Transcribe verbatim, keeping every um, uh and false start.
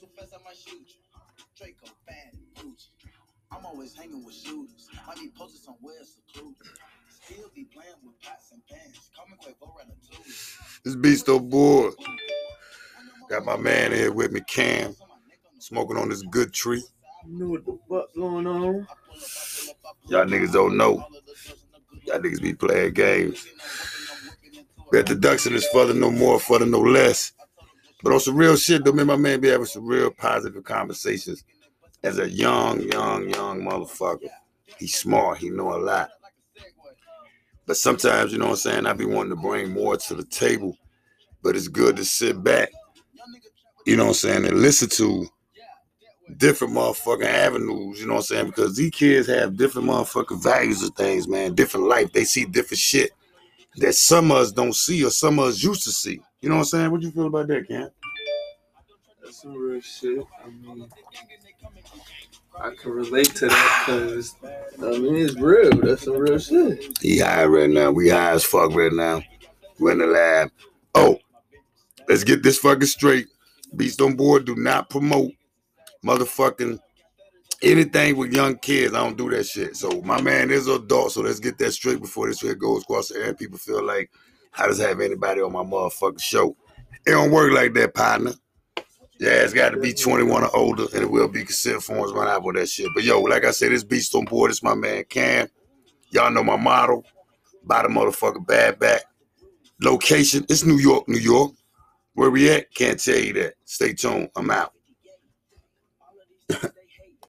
to fess at my shoes. Draco, bad and Gucci. I'm always hanging with shooters. Might be posted somewhere secluded. Still be playing with pots and pans. Call me Quavo Ratatouille. This BeastonBoard. Got my man here with me, Cam. Smoking on this good tree. You know what the fuck going on? Y'all niggas don't know. Y'all niggas be playing games. That deduction is further no more, further no less. But on some real shit, though, me and my man be having some real positive conversations. As a young, young, young motherfucker, he's smart. He know a lot. But sometimes, you know what I'm saying, I be wanting to bring more to the table. But it's good to sit back, you know what I'm saying, and listen to different motherfucking avenues, you know what I'm saying? Because these kids have different motherfucking values of things, man, different life. They see different shit that some of us don't see or some of us used to see. You know what I'm saying? What you feel about that, Cam? That's some real shit. I mean, I can relate to that because, I mean, it's real. That's some real shit. He high right now. We high as fuck right now. We're in the lab. Oh, let's get this fucking straight. BeastonBoard do not promote motherfucking anything with young kids. I don't do that shit. So my man is an adult, so let's get that straight before this shit goes across the air. People feel like, how does I have anybody on my motherfucking show? It don't work like that, partner. Yeah, it's got to be twenty-one or older, and it will be consent forms run out with that shit. But yo, like I said, this BeastonBoard, it's my man Cam. Y'all know my motto. Buy the motherfucking bad back. Location, it's New York, New York. Where we at? Can't tell you that. Stay tuned. I'm out.